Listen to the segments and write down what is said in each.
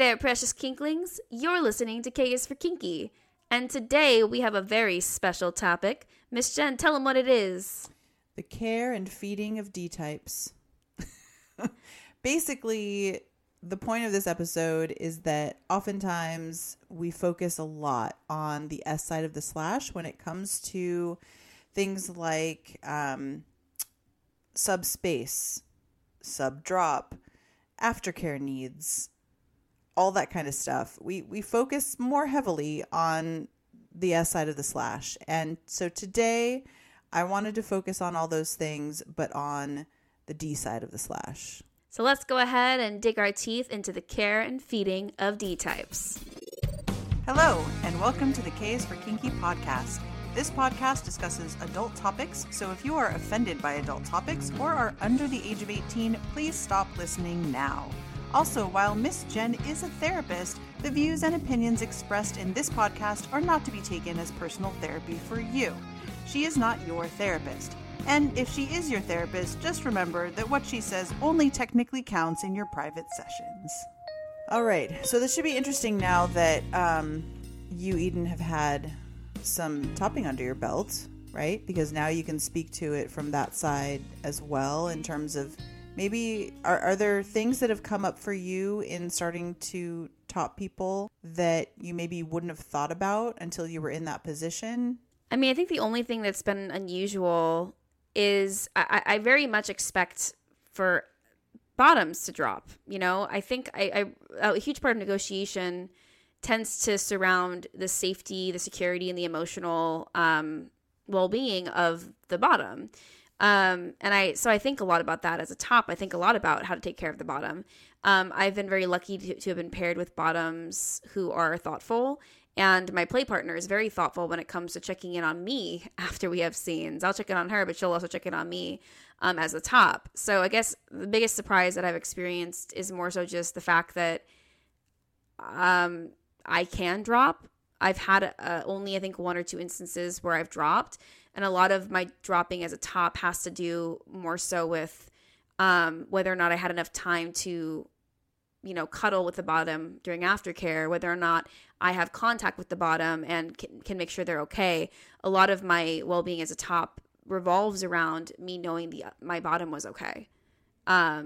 there, precious kinklings. You're listening to K is for Kinky. And today we have a very special topic. Miss Jen, tell them what it is. The care and feeding of D-types. Basically, the point of this episode is that oftentimes we focus a lot on the S side of the slash when it comes to things like subspace, subdrop, aftercare needs, all that kind of stuff. We focus more heavily on the S side of the slash. And so today I wanted to focus on all those things, but on the D side of the slash. So let's go ahead and dig our teeth into the care and feeding of D-types. Hello, and welcome to the K is for Kinky podcast. This podcast discusses adult topics, so if you are offended by adult topics or are under the age of 18, please stop listening now. Also, while Miss Jen is a therapist, the views and opinions expressed in this podcast are not to be taken as personal therapy for you. She is not your therapist. And if she is your therapist, just remember that what she says only technically counts in your private sessions. All right. So this should be interesting now that you, Eden, have had some topping under your belt, right? Because now you can speak to it from that side as well in terms of maybe are there things that have come up for you in starting to top people that you maybe wouldn't have thought about until you were in that position? I mean, I think the only thing that's been unusual is I very much expect for bottoms to drop. You know, I think a huge part of negotiation tends to surround the safety, the security, and the emotional well-being of the bottom. So I think a lot about that as a top. I think a lot about how to take care of the bottom. I've been very lucky to have been paired with bottoms who are thoughtful. And my play partner is very thoughtful when it comes to checking in on me after we have scenes. I'll check in on her, but she'll also check in on me as a top. So I guess the biggest surprise that I've experienced is more so just the fact that I can drop. I've had only, I think, one or two instances where I've dropped. And a lot of my dropping as a top has to do more so with whether or not I had enough time to cuddle with the bottom during aftercare, whether or not I have contact with the bottom and can make sure they're okay. A lot of my well-being as a top revolves around me knowing my bottom was okay. And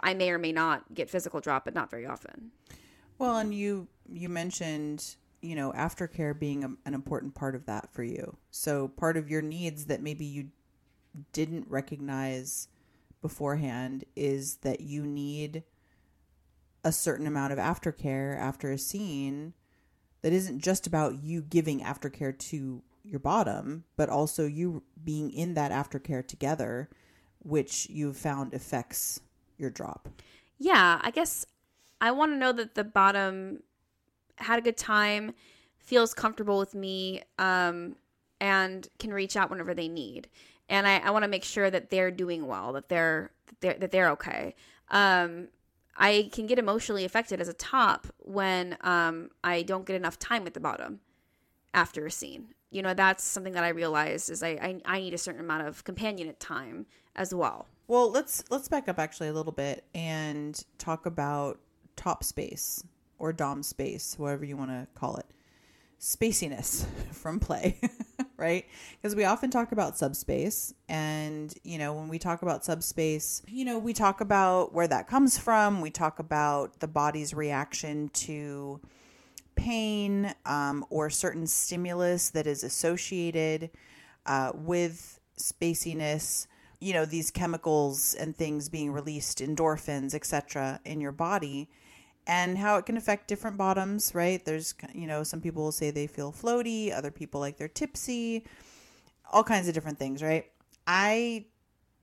I may or may not get physical drop, but not very often. Well, and you mentioned, aftercare being an important part of that for you. So part of your needs that maybe you didn't recognize beforehand is that you need a certain amount of aftercare after a scene that isn't just about you giving aftercare to your bottom, but also you being in that aftercare together, which you've found affects your drop. Yeah, I guess I want to know that the bottom had a good time, feels comfortable with me, and can reach out whenever they need. And I want to make sure that they're doing well, that they're okay. I can get emotionally affected as a top when I don't get enough time with the bottom after a scene. That's something that I realized is I need a certain amount of companionate time as well. Well, let's back up actually a little bit and talk about top space or dom space, whatever you want to call it. Spaciness from play, right? Because we often talk about subspace, and when we talk about subspace, we talk about where that comes from. We talk about the body's reaction to pain or certain stimulus that is associated with spaciness. These chemicals and things being released, endorphins, etc., in your body. And how it can affect different bottoms, right? There's, some people will say they feel floaty. Other people like they're tipsy. All kinds of different things, right? I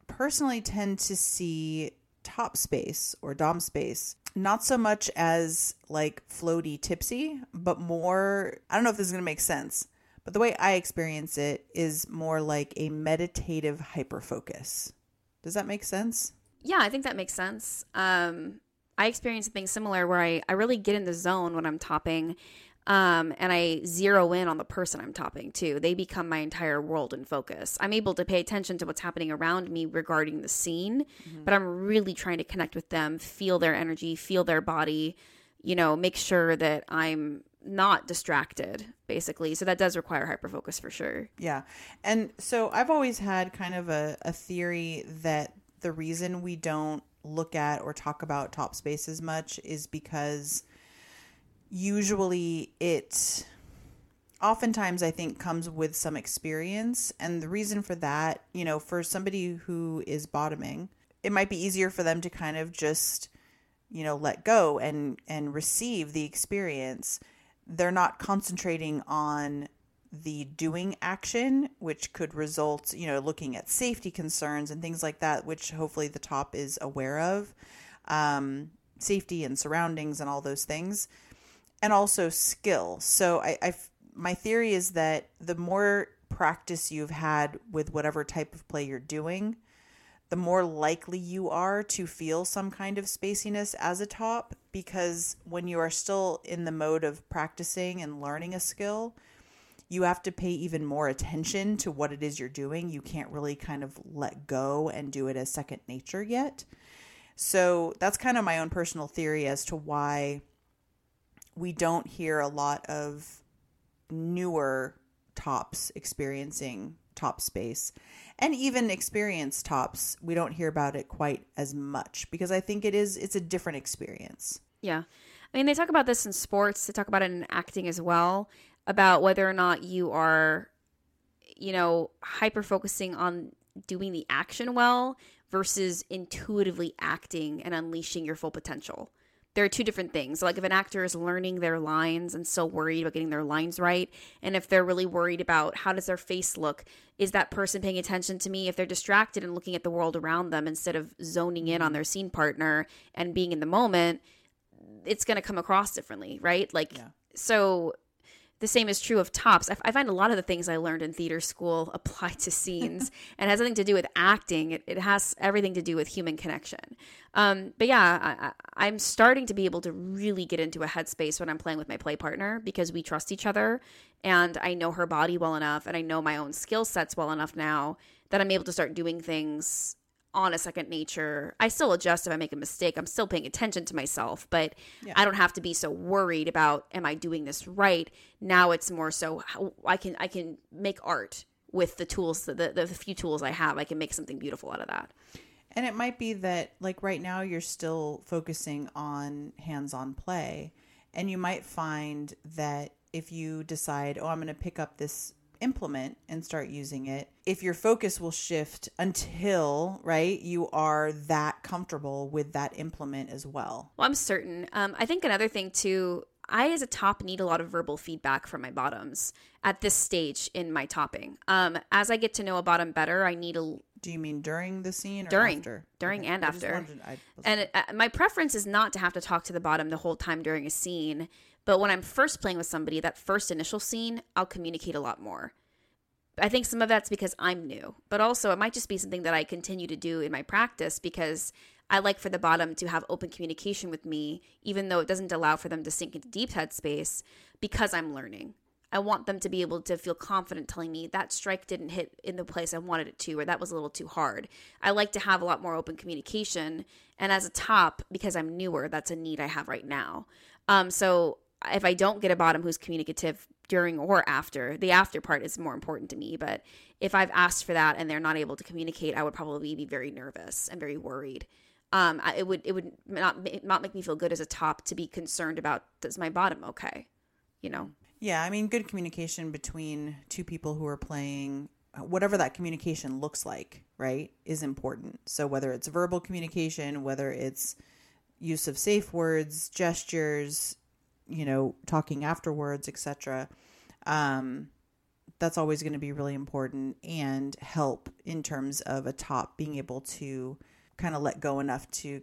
personally tend to see top space or dom space not so much as like floaty tipsy, but more, I don't know if this is going to make sense, but the way I experience it is more like a meditative hyperfocus. Does that make sense? Yeah, I think that makes sense. I experience something similar where I really get in the zone when I'm topping and I zero in on the person I'm topping to. They become my entire world and focus. I'm able to pay attention to what's happening around me regarding the scene, mm-hmm. but I'm really trying to connect with them, feel their energy, feel their body, you know, make sure that I'm not distracted, basically. So that does require hyperfocus for sure. Yeah. And so I've always had kind of a theory that the reason we don't look at or talk about top space as much is because usually it oftentimes I think comes with some experience. And the reason for that, you know, for somebody who is bottoming, it might be easier for them to kind of just, you know, let go and receive the experience. They're not concentrating on the doing action, which could result, you know, looking at safety concerns and things like that, which hopefully the top is aware of, safety and surroundings and all those things, and also skill. So my theory is that the more practice you've had with whatever type of play you're doing, the more likely you are to feel some kind of spaciness as a top, because when you are still in the mode of practicing and learning a skill, you have to pay even more attention to what it is you're doing. You can't really kind of let go and do it as second nature yet. So that's kind of my own personal theory as to why we don't hear a lot of newer tops experiencing top space, and even experienced tops, we don't hear about it quite as much because I think it's a different experience. Yeah. I mean, they talk about this in sports, they talk about it in acting as well, about whether or not you are, you know, hyper focusing on doing the action well versus intuitively acting and unleashing your full potential. There are two different things. Like if an actor is learning their lines and so worried about getting their lines right, and if they're really worried about how does their face look, is that person paying attention to me? If they're distracted and looking at the world around them instead of zoning in on their scene partner and being in the moment, it's going to come across differently, right? Like, yeah. So the same is true of tops. I find a lot of the things I learned in theater school apply to scenes and has nothing to do with acting. It has everything to do with human connection. But yeah, I'm starting to be able to really get into a headspace when I'm playing with my play partner because we trust each other and I know her body well enough and I know my own skill sets well enough now that I'm able to start doing things on a second nature. I still adjust if I make a mistake. I'm still paying attention to myself, but yeah. I don't have to be so worried about, am I doing this right? Now it's more so how I can make art with the tools, the few tools I have. I can make something beautiful out of that. And it might be that like right now you're still focusing on hands-on play, and you might find that if you decide, oh, I'm going to pick up this implement and start using it, if your focus will shift until, right, you are that comfortable with that implement as well. Well, I'm certain. I think another thing too, I as a top need a lot of verbal feedback from my bottoms at this stage in my topping. As I get to know a bottom better, I need a... Do you mean during the scene or after? During and after. And my preference is not to have to talk to the bottom the whole time during a scene. But when I'm first playing with somebody, that first initial scene, I'll communicate a lot more. I think some of that's because I'm new, but also it might just be something that I continue to do in my practice because I like for the bottom to have open communication with me, even though it doesn't allow for them to sink into deep headspace because I'm learning. I want them to be able to feel confident telling me that strike didn't hit in the place I wanted it to, or that was a little too hard. I like to have a lot more open communication. And as a top, because I'm newer, that's a need I have right now. So if I don't get a bottom who's communicative during or after, the after part is more important to me. But if I've asked for that and they're not able to communicate, I would probably be very nervous and very worried. It would not make me feel good as a top to be concerned about, is my bottom okay? You know? Yeah, I mean, good communication between two people who are playing, whatever that communication looks like, right, is important. So whether it's verbal communication, whether it's use of safe words, gestures, you know, talking afterwards, etc. That's always going to be really important and help in terms of a top being able to kind of let go enough to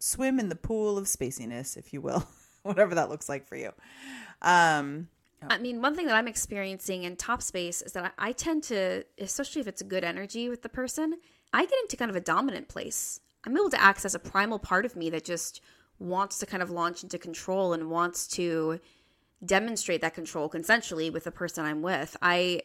swim in the pool of spaciness, if you will, whatever that looks like for you. I mean, one thing that I'm experiencing in top space is that I tend to, especially if it's a good energy with the person, I get into kind of a dominant place. I'm able to access a primal part of me that just wants to kind of launch into control and wants to demonstrate that control consensually with the person I'm with. I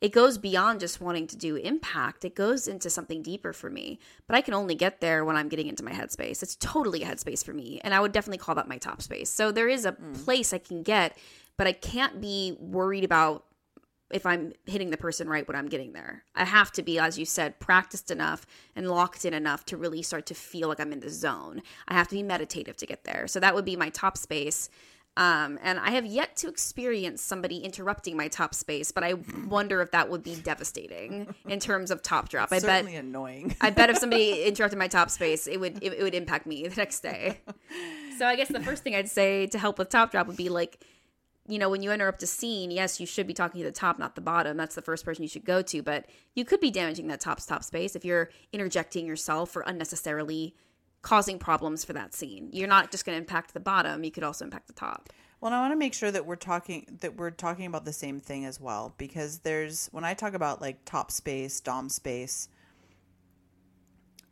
It goes beyond just wanting to do impact. It goes into something deeper for me. But I can only get there when I'm getting into my headspace. It's totally a headspace for me. And I would definitely call that my top space. So there is a place I can get, but I can't be worried about if I'm hitting the person right when I'm getting there. I have to be, as you said, practiced enough and locked in enough to really start to feel like I'm in the zone. I have to be meditative to get there. So that would be my top space. And I have yet to experience somebody interrupting my top space, but I wonder if that would be devastating in terms of top drop. It's certainly annoying. I bet if somebody interrupted my top space, it would impact me the next day. So I guess the first thing I'd say to help with top drop would be like, you know, when you interrupt a scene, yes, you should be talking to the top, not the bottom. That's the first person you should go to. But you could be damaging that top space if you're interjecting yourself or unnecessarily causing problems for that scene. You're not just going to impact the bottom. You could also impact the top. Well, and I want to make sure that we're talking about the same thing as well, because there's, when I talk about like top space, dom space,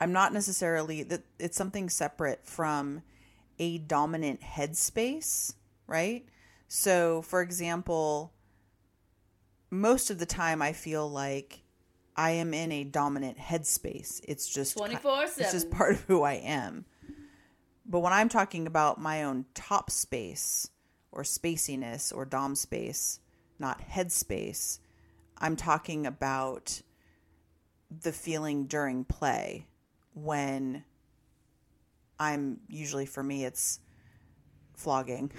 I'm not necessarily that it's something separate from a dominant headspace, right? So, for example, most of the time I feel like I am in a dominant headspace. It's just 24/7. It's just part of who I am. But when I'm talking about my own top space or spaciness or dom space, not headspace, I'm talking about the feeling during play when I'm usually, for me, it's flogging,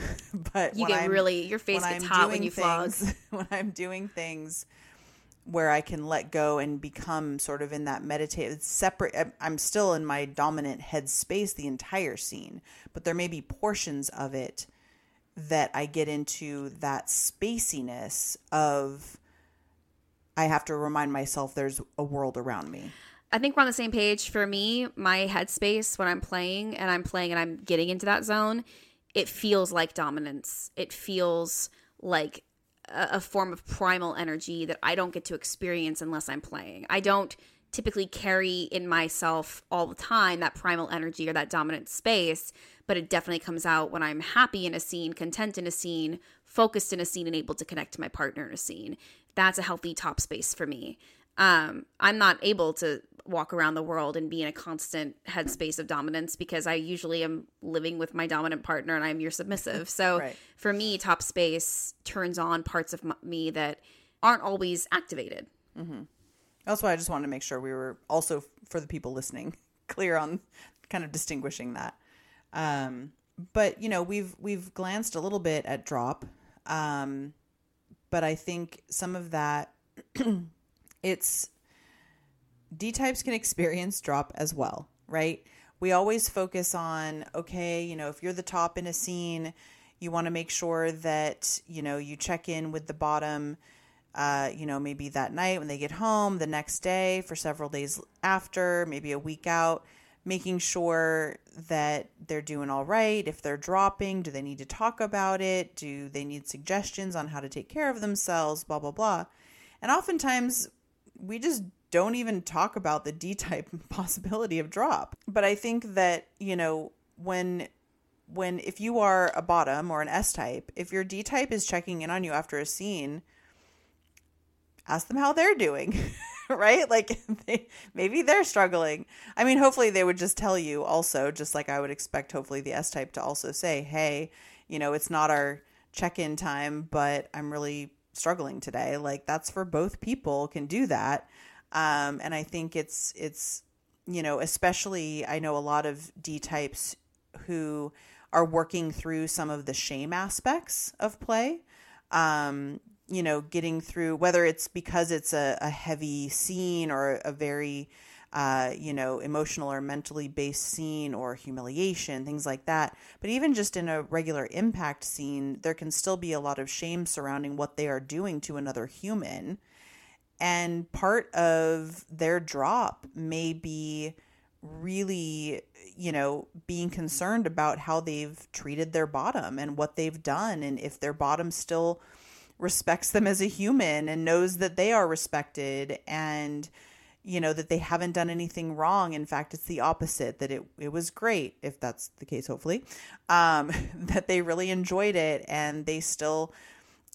but you get really, your face gets hot when you flog. When I'm doing things where I can let go and become sort of in that meditative separate, I'm still in my dominant head space the entire scene, but there may be portions of it that I get into that spaciness of, I have to remind myself there's a world around me. I think we're on the same page. For me, my headspace when I'm playing and I'm getting into that zone, it feels like dominance. It feels like a form of primal energy that I don't get to experience unless I'm playing. I don't typically carry in myself all the time that primal energy or that dominant space, but it definitely comes out when I'm happy in a scene, content in a scene, focused in a scene, and able to connect to my partner in a scene. That's a healthy top space for me. I'm not able to walk around the world and be in a constant headspace of dominance because I usually am living with my dominant partner and I'm your submissive. So right. For me, top space turns on parts of me that aren't always activated. Mm-hmm. Also, I just wanted to make sure we were also, for the people listening, clear on kind of distinguishing that. But, you know, we've glanced a little bit at drop. But I think some of that... It's D-types can experience drop as well, right? We always focus on, okay, you know, if you're the top in a scene, you want to make sure that, you know, you check in with the bottom, you know, maybe that night when they get home, the next day, for several days after, maybe a week out, making sure that they're doing all right. If they're dropping, do they need to talk about it? Do they need suggestions on how to take care of themselves, blah, blah, blah. And oftentimes... we just don't even talk about the D-type possibility of drop. But I think that, you know, when if you are a bottom or an S-type, if your D-type is checking in on you after a scene, ask them how they're doing, right? Like maybe they're struggling. I mean, hopefully they would just tell you also, just like I would expect hopefully the S-type to also say, hey, you know, it's not our check-in time, but I'm really struggling today. Like that's for both people can do that. And I think it's, you know, especially I know a lot of D types who are working through some of the shame aspects of play, you know, getting through, whether it's because it's a heavy scene or a very, you know, emotional or mentally based scene or humiliation, things like that. But even just in a regular impact scene, there can still be a lot of shame surrounding what they are doing to another human. And part of their drop may be really, you know, being concerned about how they've treated their bottom and what they've done. And if their bottom still respects them as a human and knows that they are respected and, you know, that they haven't done anything wrong. In fact, it's the opposite, that it was great, if that's the case, hopefully, that they really enjoyed it and they still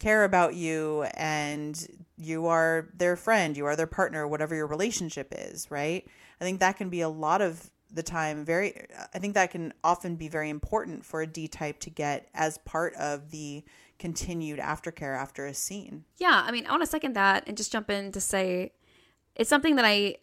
care about you and you are their friend, you are their partner, whatever your relationship is, right? I think that can be a lot of the time I think that can often be very important for a D type to get as part of the continued aftercare after a scene. Yeah. I mean, I want to second that and just jump in to say it's something that I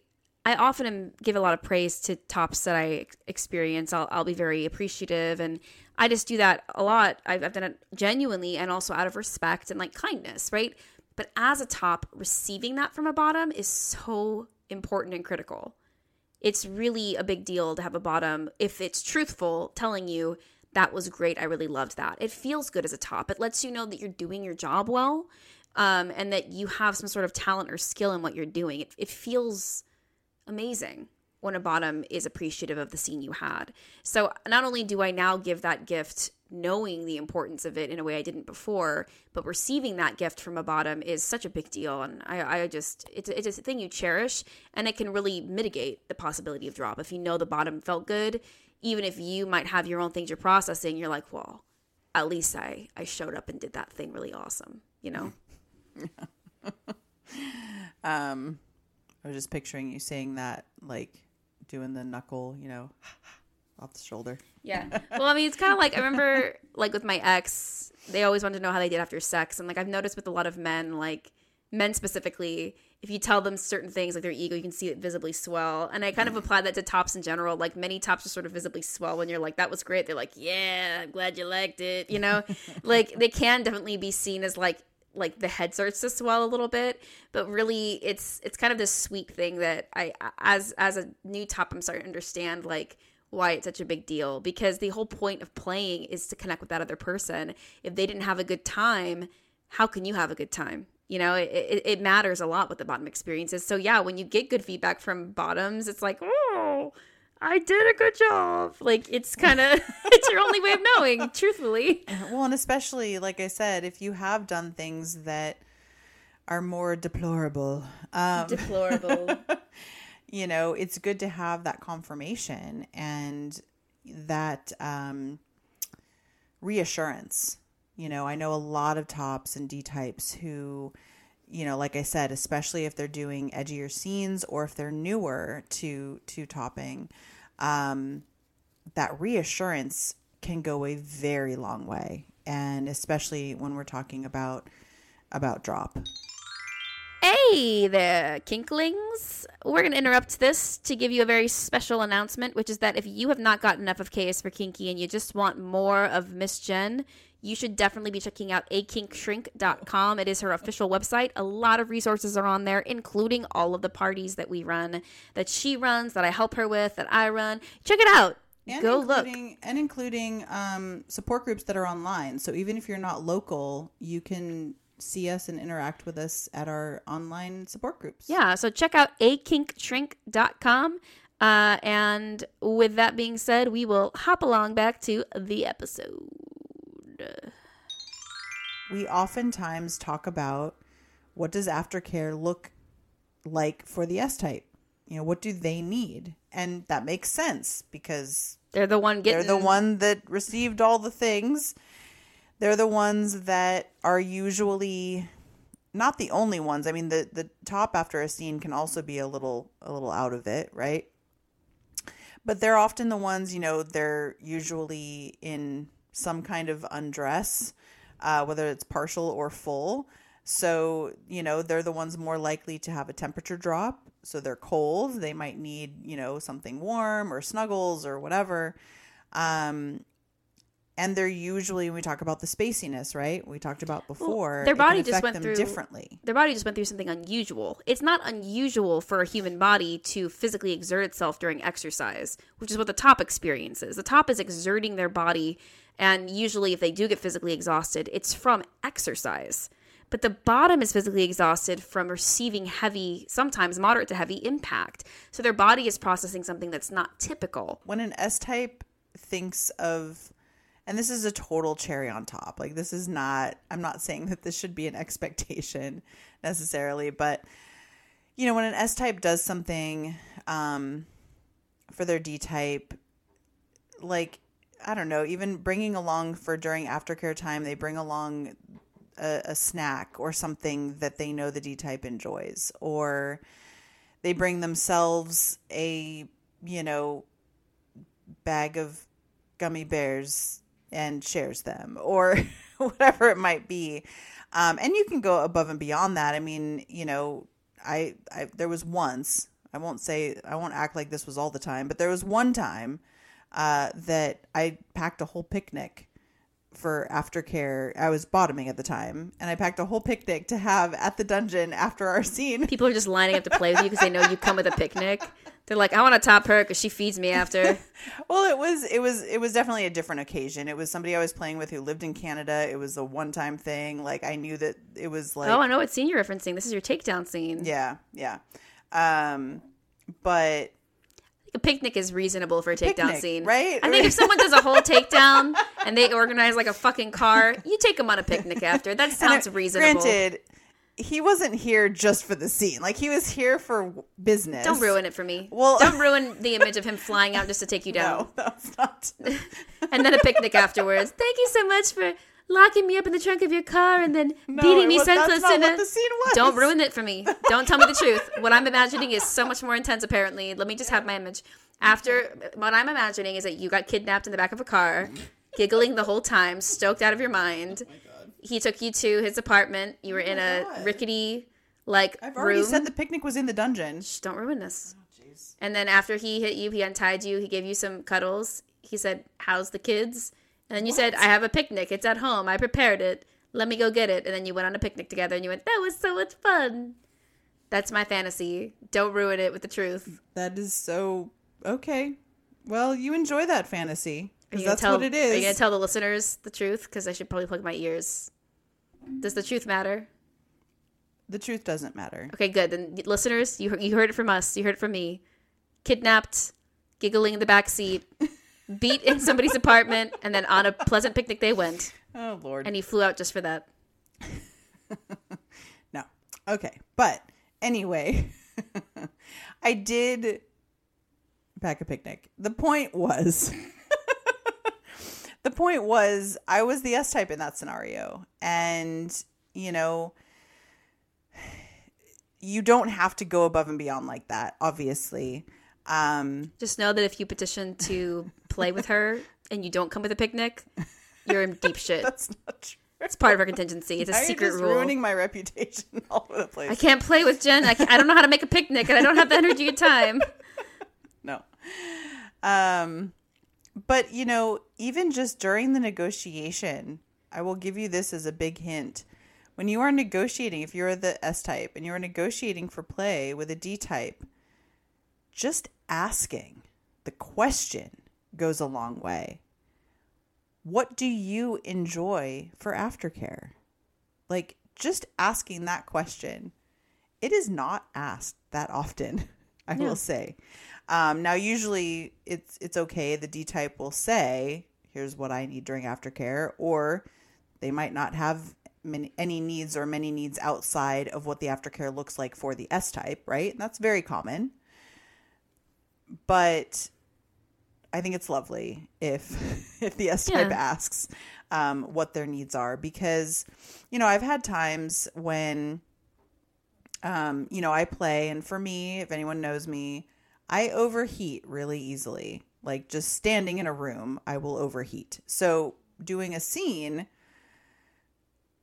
often give a lot of praise to tops that I experience. I'll be very appreciative, and I just do that a lot. I've done it genuinely and also out of respect and like kindness, right? But as a top, receiving that from a bottom is so important and critical. It's really a big deal to have a bottom, if it's truthful, telling you that was great, I really loved that. It feels good as a top. It lets you know that you're doing your job well, and that you have some sort of talent or skill in what you're doing. It feels amazing when a bottom is appreciative of the scene you had. So not only do I now give that gift knowing the importance of it in a way I didn't before, but receiving that gift from a bottom is such a big deal. And it's a thing you cherish, and it can really mitigate the possibility of drop. If you know the bottom felt good, even if you might have your own things you're processing, you're like, well, at least I showed up and did that thing really awesome, you know? I was just picturing you saying that, like doing the knuckle, you know, off the shoulder. Yeah. Well, I mean, it's kind of like, I remember like with my ex, they always wanted to know how they did after sex. And like, I've noticed with a lot of men, like men specifically, if you tell them certain things, like their ego, you can see it visibly swell. And I kind of apply that to tops in general. Like many tops are sort of visibly swell when you're like, that was great. They're like, yeah, I'm glad you liked it. You know, like they can definitely be seen as like the head starts to swell a little bit, but really it's kind of this sweet thing that I, as a new top, I'm starting to understand like why it's such a big deal, because the whole point of playing is to connect with that other person. If they didn't have a good time, how can you have a good time? You know, it matters a lot what the bottom experience is. So yeah, when you get good feedback from bottoms, it's like, oh, I did a good job. Like it's kind of, it's your only way of knowing, truthfully. Well, and especially, like I said, if you have done things that are more deplorable. You know, it's good to have that confirmation and that reassurance. You know, I know a lot of tops and D types who, you know, like I said, especially if they're doing edgier scenes or if they're newer to topping, that reassurance can go a very long way. And especially when we're talking about drop. Hey there, kinklings. We're going to interrupt this to give you a very special announcement, which is that if you have not gotten enough of K is for Kinky and you just want more of Miss Jen, you should definitely be checking out akinkshrink.com. It is her official website. A lot of resources are on there, including all of the parties that we run, that she runs, that I help her with, that I run. Check it out. And go look. And including support groups that are online. So even if you're not local, you can see us and interact with us at our online support groups. Yeah, so check out akinkshrink.com. And with that being said, we will hop along back to the episode. We oftentimes talk about what does aftercare look like for the S type? You know, what do they need? And that makes sense because they're the one that received all the things. They're the ones that are usually not the only ones. I mean, the top after a scene can also be a little out of it, right? But they're often the ones, you know, they're usually in some kind of undress, whether it's partial or full. So, you know, they're the ones more likely to have a temperature drop. So they're cold. They might need, you know, something warm or snuggles or whatever. And they're usually, when we talk about the spaciness, right? We talked about before. Well, their body just went through something unusual. It's not unusual for a human body to physically exert itself during exercise, which is what the top experiences. The top is exerting their body, and usually if they do get physically exhausted, it's from exercise. But the bottom is physically exhausted from receiving heavy, sometimes moderate to heavy impact. So their body is processing something that's not typical. When an S-type thinks of... And this is a total cherry on top. Like this is not, I'm not saying that this should be an expectation necessarily, but you know, when an S type does something for their D type, like, I don't know, even bringing along for during aftercare time, they bring along a snack or something that they know the D-type enjoys, or they bring themselves a, you know, bag of gummy bears and shares them, or whatever it might be. And you can go above and beyond that. I mean, you know, I there was once, I won't act like this was all the time, but there was one time that I packed a whole picnic for aftercare. I was bottoming at the time, and I packed a whole picnic to have at the dungeon after our scene. People are just lining up to play with you because they know you come with a picnic. They're like, I want to top her because she feeds me after. Well, it was definitely a different occasion. It was somebody I was playing with who lived in Canada. It was a one-time thing. Like, I knew that it was like... Oh, I know what scene you're referencing. This is your takedown scene. Yeah. But... A picnic is reasonable for a takedown scene. Right? I think if someone does a whole takedown and they organize like a fucking car, you take them on a picnic after. That sounds reasonable. Granted... He wasn't here just for the scene. Like, he was here for business. Don't ruin it for me. Well, don't ruin the image of him flying out just to take you down. No, that's not. And then a picnic afterwards. Thank you so much for locking me up in the trunk of your car and then beating me senseless. That's not what the scene was. Don't ruin it for me. Don't tell me the truth. What I'm imagining is so much more intense, apparently. Let me just have my image. What I'm imagining is that you got kidnapped in the back of a car, giggling the whole time, stoked out of your mind. Oh my God. He took you to his apartment. You were in a rickety, room. I've already said the picnic was in the dungeon. Shh, don't ruin this. Oh, jeez. And then after he hit you, he untied you. He gave you some cuddles. He said, how's the kids? And then you said, I have a picnic. It's at home. I prepared it. Let me go get it. And then you went on a picnic together, and you went, that was so much fun. That's my fantasy. Don't ruin it with the truth. That is so... Okay. Well, you enjoy that fantasy. Because that's what it is. Are you going to tell the listeners the truth? Because I should probably plug my ears. Does the truth matter? The truth doesn't matter. Okay, good. Then listeners, you heard it from us. You heard it from me. Kidnapped, giggling in the backseat, beat in somebody's apartment, and then on a pleasant picnic they went. Oh, Lord. And he flew out just for that. No. Okay. But anyway, I did pack a picnic. The point was, I was the S-type in that scenario. And, you know, you don't have to go above and beyond like that, obviously. Just know that if you petition to play with her and you don't come with a picnic, you're in deep shit. That's not true. It's part of our contingency. It's a secret rule. You're ruining my reputation all over the place. I can't play with Jen. I don't know how to make a picnic, and I don't have the energy or time. No. But, you know, even just during the negotiation, I will give you this as a big hint. When you are negotiating, if you're the S-type and you're negotiating for play with a D-type, just asking the question goes a long way. What do you enjoy for aftercare? Like, just asking that question. It is not asked that often, I will say. Now, usually it's okay. The D-type will say, here's what I need during aftercare, or they might not have many needs outside of what the aftercare looks like for the S-type, right? And that's very common. But I think it's lovely if the S-type asks what their needs are, because, you know, I've had times when, you know, I play, and for me, if anyone knows me, I overheat really easily. Like, just standing in a room, I will overheat. So doing a scene,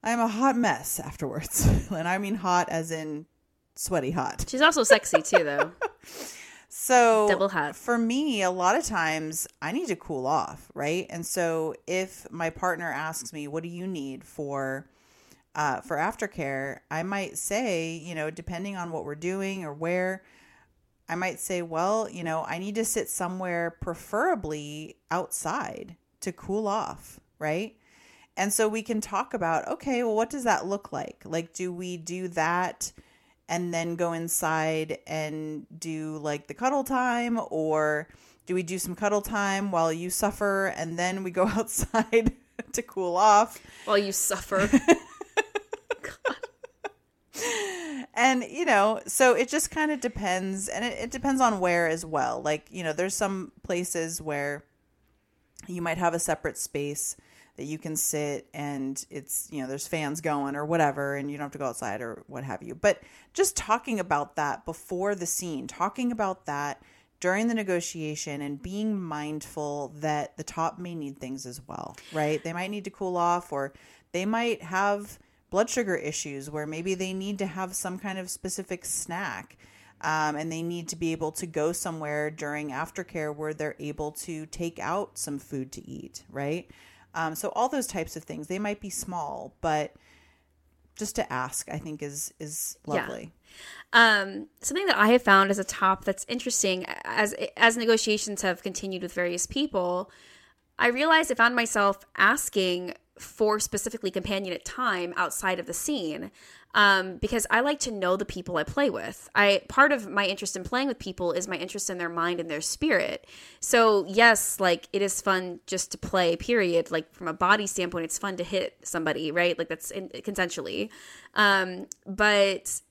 I'm a hot mess afterwards. And I mean hot as in sweaty hot. She's also sexy too, though. So double hot. For me, a lot of times I need to cool off, right? And so if my partner asks me, what do you need for aftercare? I might say, you know, depending on what we're doing or where, I might say, well, you know, I need to sit somewhere, preferably outside, to cool off, right? And so we can talk about, okay, well, what does that look like? Like, do we do that and then go inside and do like the cuddle time, or do we do some cuddle time while you suffer and then we go outside to cool off? While you suffer. And, you know, so it just kind of depends, and it depends on where as well. Like, you know, there's some places where you might have a separate space that you can sit and it's, you know, there's fans going or whatever, and you don't have to go outside or what have you. But just talking about that before the scene, talking about that during the negotiation, and being mindful that the top may need things as well, right? They might need to cool off, or they might have blood sugar issues where maybe they need to have some kind of specific snack. And they need to be able to go somewhere during aftercare where they're able to take out some food to eat, right? So all those types of things, they might be small, but just to ask, I think is lovely. Yeah. Something that I have found as a top that's interesting, as negotiations have continued with various people, I realized I found myself asking for specifically companionate time outside of the scene, because I like to know the people I play with. Part of my interest in playing with people is my interest in their mind and their spirit. So yes, like, it is fun just to play, period. Like, from a body standpoint, it's fun to hit somebody, right? Like, that's consensually. But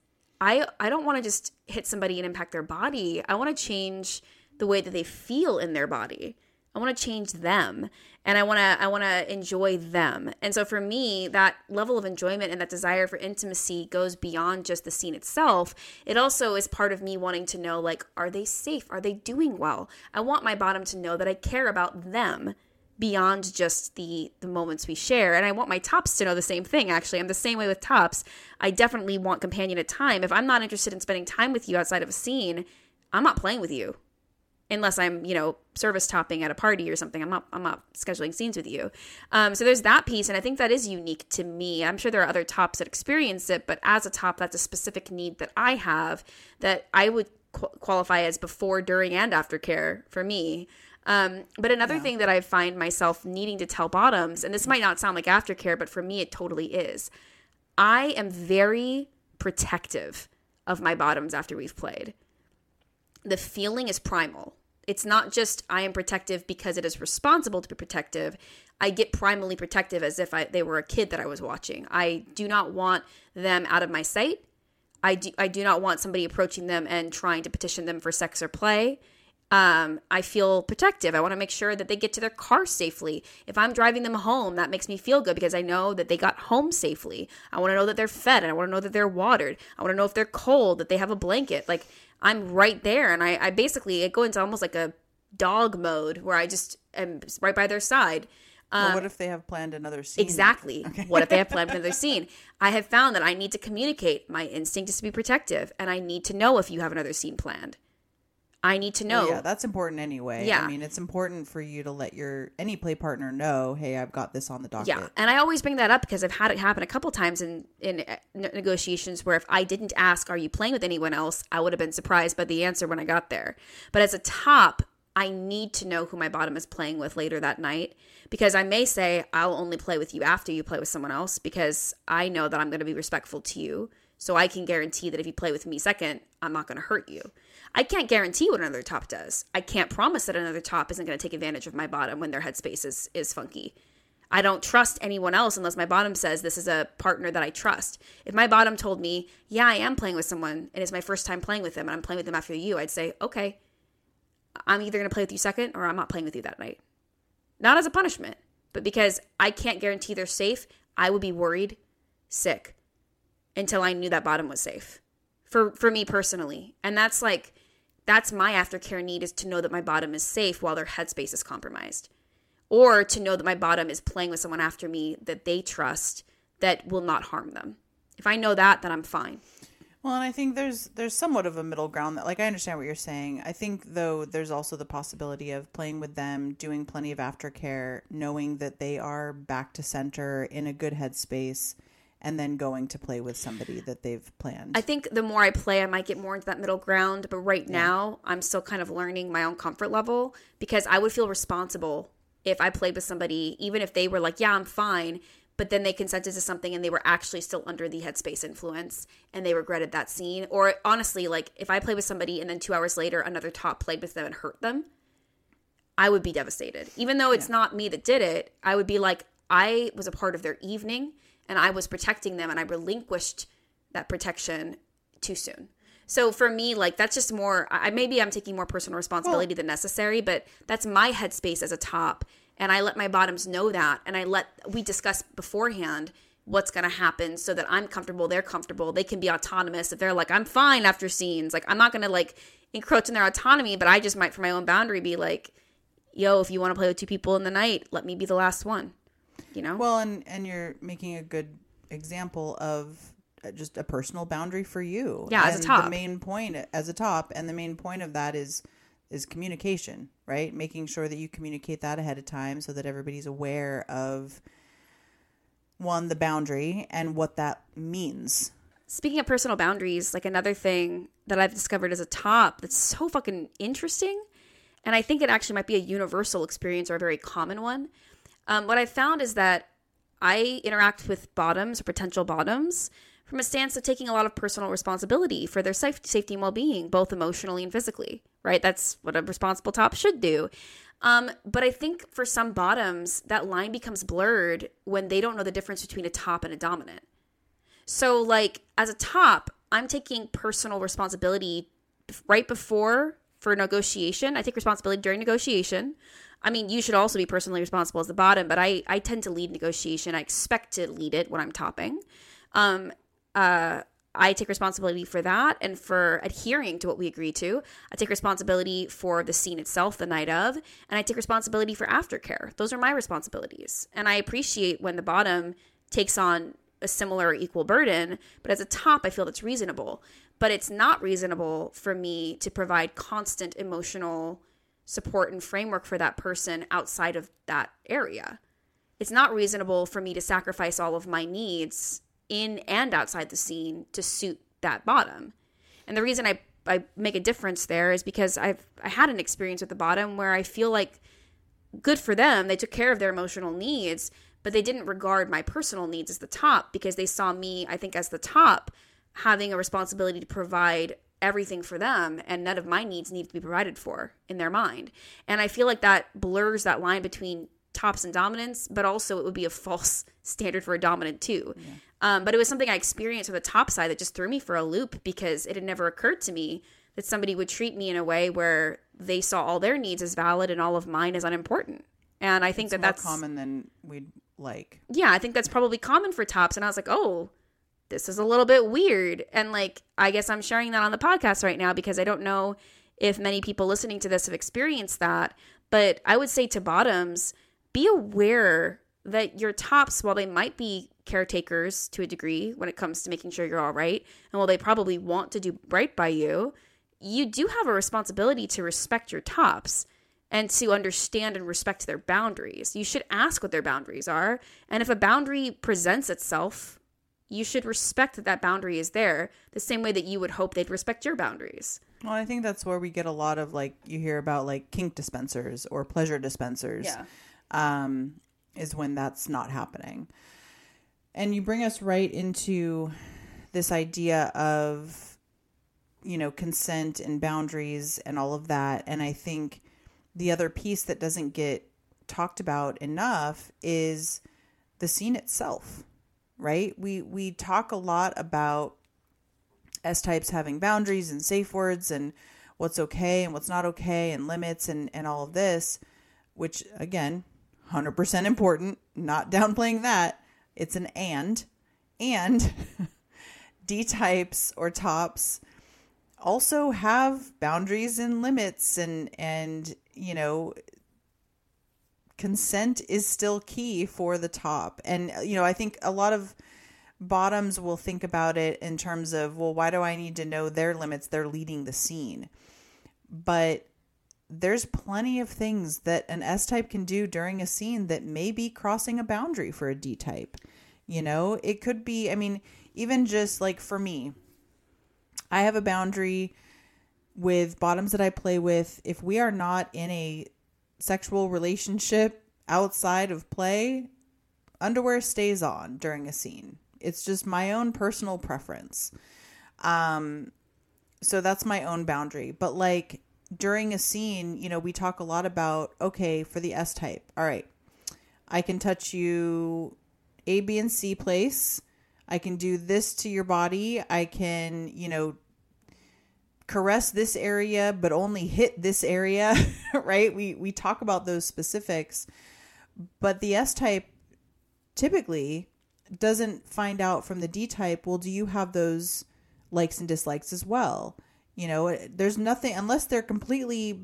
I don't want to just hit somebody and impact their body. I want to change the way that they feel in their body. I want to change them, and I want to enjoy them. And so for me, that level of enjoyment and that desire for intimacy goes beyond just the scene itself. It also is part of me wanting to know, like, are they safe? Are they doing well? I want my bottom to know that I care about them beyond just the moments we share. And I want my tops to know the same thing, actually. I'm the same way with tops. I definitely want companionate time. If I'm not interested in spending time with you outside of a scene, I'm not playing with you. Unless I'm, you know, service topping at a party or something, I'm not scheduling scenes with you. So there's that piece, and I think that is unique to me. I'm sure there are other tops that experience it, but as a top, that's a specific need that I have that I would qualify as before, during, and after care for me. But another thing that I find myself needing to tell bottoms, and this might not sound like aftercare, but for me it totally is. I am very protective of my bottoms after we've played. The feeling is primal. It's not just I am protective because it is responsible to be protective. I get primally protective as if they were a kid that I was watching. I do not want them out of my sight. I do not want somebody approaching them and trying to petition them for sex or play. I feel protective. I want to make sure that they get to their car safely. If I'm driving them home, that makes me feel good because I know that they got home safely. I want to know that they're fed, and I want to know that they're watered. I want to know if they're cold, that they have a blanket. Like, I'm right there, and I basically go into almost like a dog mode where I just am right by their side. Well, what if they have planned another scene? Exactly. Okay. What if they have planned another scene? I have found that I need to communicate. My instinct is to be protective, and I need to know if you have another scene planned. I need to know. Well, yeah, that's important anyway. Yeah. I mean, it's important for you to let any play partner know, hey, I've got this on the docket. Yeah, and I always bring that up because I've had it happen a couple times in negotiations where if I didn't ask, are you playing with anyone else, I would have been surprised by the answer when I got there. But as a top, I need to know who my bottom is playing with later that night, because I may say, I'll only play with you after you play with someone else, because I know that I'm going to be respectful to you. So I can guarantee that if you play with me second, I'm not going to hurt you. I can't guarantee what another top does. I can't promise that another top isn't going to take advantage of my bottom when their headspace is funky. I don't trust anyone else unless my bottom says this is a partner that I trust. If my bottom told me, yeah, I am playing with someone and it's my first time playing with them and I'm playing with them after you, I'd say, okay, I'm either going to play with you second or I'm not playing with you that night. Not as a punishment, but because I can't guarantee they're safe, I would be worried, sick, until I knew that bottom was safe for me personally. And that's my aftercare need, is to know that my bottom is safe while their headspace is compromised, or to know that my bottom is playing with someone after me that they trust that will not harm them. If I know that, then I'm fine. Well, and I think there's somewhat of a middle ground that, like, I understand what you're saying. I think, though, there's also the possibility of playing with them, doing plenty of aftercare, knowing that they are back to center in a good headspace, and then going to play with somebody that they've planned. I think the more I play, I might get more into that middle ground. But right now, I'm still kind of learning my own comfort level, because I would feel responsible if I played with somebody, even if they were like, yeah, I'm fine, but then they consented to something and they were actually still under the headspace influence and they regretted that scene. Or honestly, like, if I play with somebody and then 2 hours later, another top played with them and hurt them, I would be devastated. Even though it's not me that did it, I would be like, I was a part of their evening, and I was protecting them, and I relinquished that protection too soon. So for me, like, that's just more, maybe I'm taking more personal responsibility than necessary, but that's my headspace as a top. And I let my bottoms know that. And we discuss beforehand what's going to happen so that I'm comfortable, they're comfortable, they can be autonomous. If they're like, I'm fine after scenes, like I'm not going to like encroach on their autonomy, but I just might for my own boundary be like, yo, if you want to play with two people in the night, let me be the last one, you know? Well, and you're making a good example of just a personal boundary for you. Yeah, and as a top. The main point as a top, and the main point of that is communication, right? Making sure that you communicate that ahead of time so that everybody's aware of, one, the boundary and what that means. Speaking of personal boundaries, like another thing that I've discovered as a top that's so fucking interesting, and I think it actually might be a universal experience or a very common one. What I found is that I interact with bottoms or potential bottoms from a stance of taking a lot of personal responsibility for their safety and well-being, both emotionally and physically, right? That's what a responsible top should do. But I think for some bottoms, that line becomes blurred when they don't know the difference between a top and a dominant. So like as a top, I'm taking personal responsibility right before for negotiation. I take responsibility during negotiation. I mean, you should also be personally responsible as the bottom, but I tend to lead negotiation. I expect to lead it when I'm topping. I take responsibility for that and for adhering to what we agree to. I take responsibility for the scene itself, the night of, and I take responsibility for aftercare. Those are my responsibilities. And I appreciate when the bottom takes on a similar or equal burden, but as a top, I feel that's reasonable. But it's not reasonable for me to provide constant emotional support and framework for that person outside of that area. It's not reasonable for me to sacrifice all of my needs in and outside the scene to suit that bottom. And the reason I make a difference there is because I had an experience with the bottom where I feel like, good for them, they took care of their emotional needs, but they didn't regard my personal needs as the top because they saw me, I think, as the top having a responsibility to provide everything for them, and none of my needs need to be provided for in their mind. And I feel like that blurs that line between tops and dominants, but also it would be a false standard for a dominant too. Yeah. But it was something I experienced with the top side that just threw me for a loop because it had never occurred to me that somebody would treat me in a way where they saw all their needs as valid and all of mine as unimportant. And I think that's more common than we'd like. Yeah, I think that's probably common for tops. And I was like, oh, this is a little bit weird. And like, I guess I'm sharing that on the podcast right now because I don't know if many people listening to this have experienced that. But I would say to bottoms, be aware that your tops, while they might be caretakers to a degree when it comes to making sure you're all right, and while they probably want to do right by you, you do have a responsibility to respect your tops and to understand and respect their boundaries. You should ask what their boundaries are. And if a boundary presents itself, you should respect that that boundary is there the same way that you would hope they'd respect your boundaries. Well, I think that's where we get a lot of, like, you hear about like kink dispensers or pleasure dispensers. Yeah. Is when that's not happening. And you bring us right into this idea of, you know, consent and boundaries and all of that. And I think the other piece that doesn't get talked about enough is the scene itself, right? We talk a lot about S-types having boundaries and safe words and what's okay and what's not okay and limits and all of this, which, again, 100% important, not downplaying that. It's an and D-types or tops also have boundaries and limits and, you know, consent is still key for the top. And, you know, I think a lot of bottoms will think about it in terms of, well, why do I need to know their limits? They're leading the scene. But there's plenty of things that an S-type can do during a scene that may be crossing a boundary for a D-type. You know, it could be, I mean, even just like for me, I have a boundary with bottoms that I play with. If we are not in a sexual relationship outside of play, underwear stays on during a scene. It's just my own personal preference. So that's my own boundary. But like, during a scene, you know, we talk a lot about, okay, for the S type, all right, I can touch you A, B, and C place. I can do this to your body. I can, you know, caress this area, but only hit this area, right? We talk about those specifics. But the S type typically doesn't find out from the D type, well, do you have those likes and dislikes as well? You know, there's nothing, unless they're completely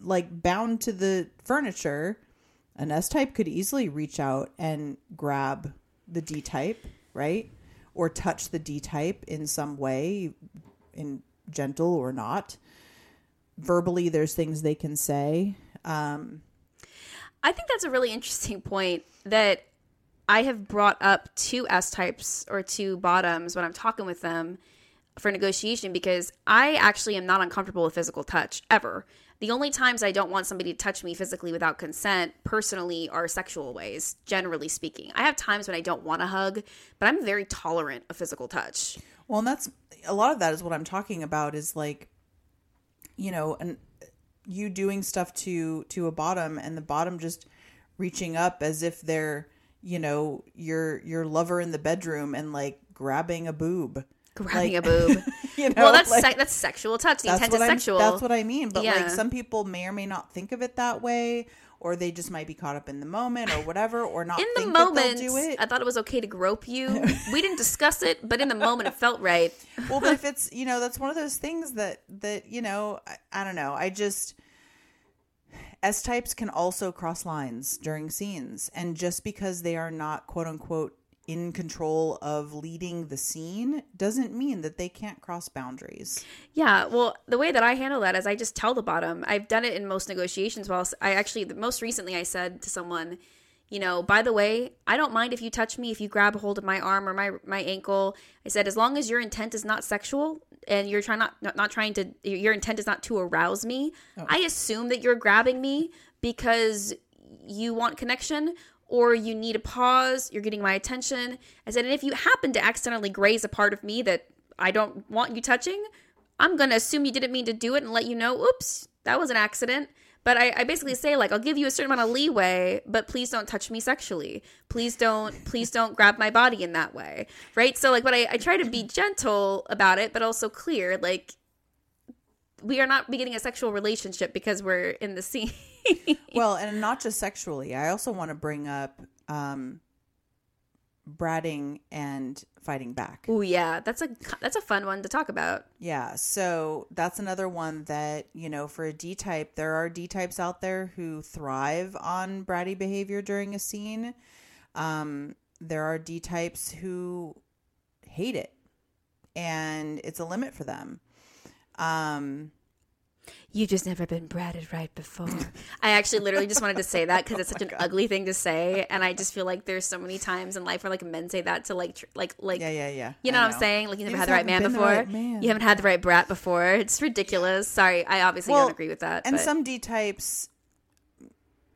like bound to the furniture, an S type could easily reach out and grab the D type, right? Or touch the D type in some way, in gentle or not. Verbally, there's things they can say. I think that's a really interesting point that I have brought up to S types or to bottoms when I'm talking with them for negotiation, because I actually am not uncomfortable with physical touch ever. The only times I don't want somebody to touch me physically without consent personally are sexual ways, generally speaking. I have times when I don't want a hug, but I'm very tolerant of physical touch. Well, and that's a lot of that is what I'm talking about is like, you know, and you doing stuff to a bottom and the bottom just reaching up as if they're, you know, your lover in the bedroom and like grabbing a boob. Grabbing a boob. You know, well, that's like, that's sexual touch. The intent is sexual. That's what I mean. But like some people may or may not think of it that way, or they just might be caught up in the moment or whatever, or not in the think moment, that they'll do it. I thought it was okay to grope you. We didn't discuss it, but in the moment it felt right. Well, but if it's, you know, that's one of those things that you know, I don't know. I just, S types can also cross lines during scenes. And just because they are not quote unquote in control of leading the scene doesn't mean that they can't cross boundaries. Yeah. Well, the way that I handle that is I just tell the bottom. I've done it in most negotiations. While I actually, most recently I said to someone, you know, by the way, I don't mind if you touch me, if you grab a hold of my arm or my ankle. I said, as long as your intent is not sexual and you're trying not trying to, your intent is not to arouse me. Oh. I assume that you're grabbing me because you want connection, or you need a pause, you're getting my attention. I said, and if you happen to accidentally graze a part of me that I don't want you touching, I'm going to assume you didn't mean to do it and let you know, oops, that was an accident. But I basically say, like, I'll give you a certain amount of leeway, but please don't touch me sexually. Please don't grab my body in that way, right? So, like, but I try to be gentle about it, but also clear, like, we are not beginning a sexual relationship because we're in the scene. Well, and not just sexually. I also want to bring up bratting and fighting back. Oh, yeah. That's a fun one to talk about. Yeah. So that's another one that, you know, for a D type, there are D types out there who thrive on bratty behavior during a scene. There are D types who hate it, and it's a limit for them. You just never been bratted right before. I actually literally just wanted to say that because it's such an ugly thing to say, and I just feel like there's so many times in life where like men say that to like yeah. You know what I'm saying? Like you never had the right man before. You haven't had the right brat before. It's ridiculous. Sorry, I obviously don't agree with that. And some D types